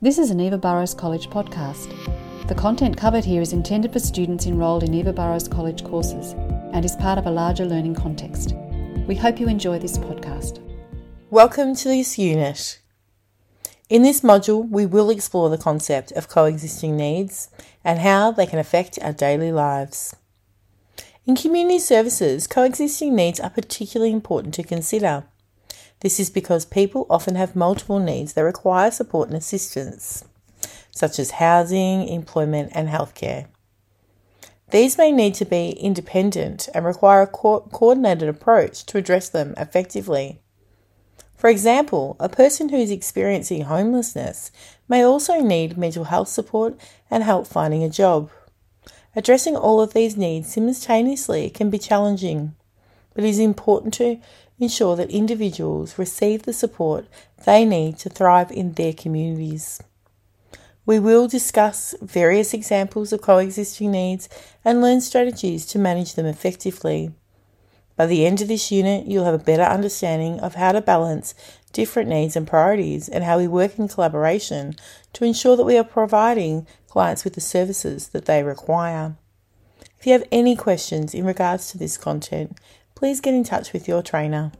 This is an Eva Burrows College podcast. The content covered here is intended for students enrolled in Eva Burrows College courses and is part of a larger learning context. We hope you enjoy this podcast. Welcome to this unit. In this module, we will explore the concept of coexisting needs and how they can affect our daily lives. In community services, coexisting needs are particularly important to consider. This is because people often have multiple needs that require support and assistance, such as housing, employment, and healthcare. These may need to be independent and require a coordinated approach to address them effectively. For example, a person who is experiencing homelessness may also need mental health support and help finding a job. Addressing all of these needs simultaneously can be challenging, but it is important to ensure that individuals receive the support they need to thrive in their communities. We will discuss various examples of coexisting needs and learn strategies to manage them effectively. By the end of this unit, you'll have a better understanding of how to balance different needs and priorities and how we work in collaboration to ensure that we are providing clients with the services that they require. If you have any questions in regards to this content, please get in touch with your trainer.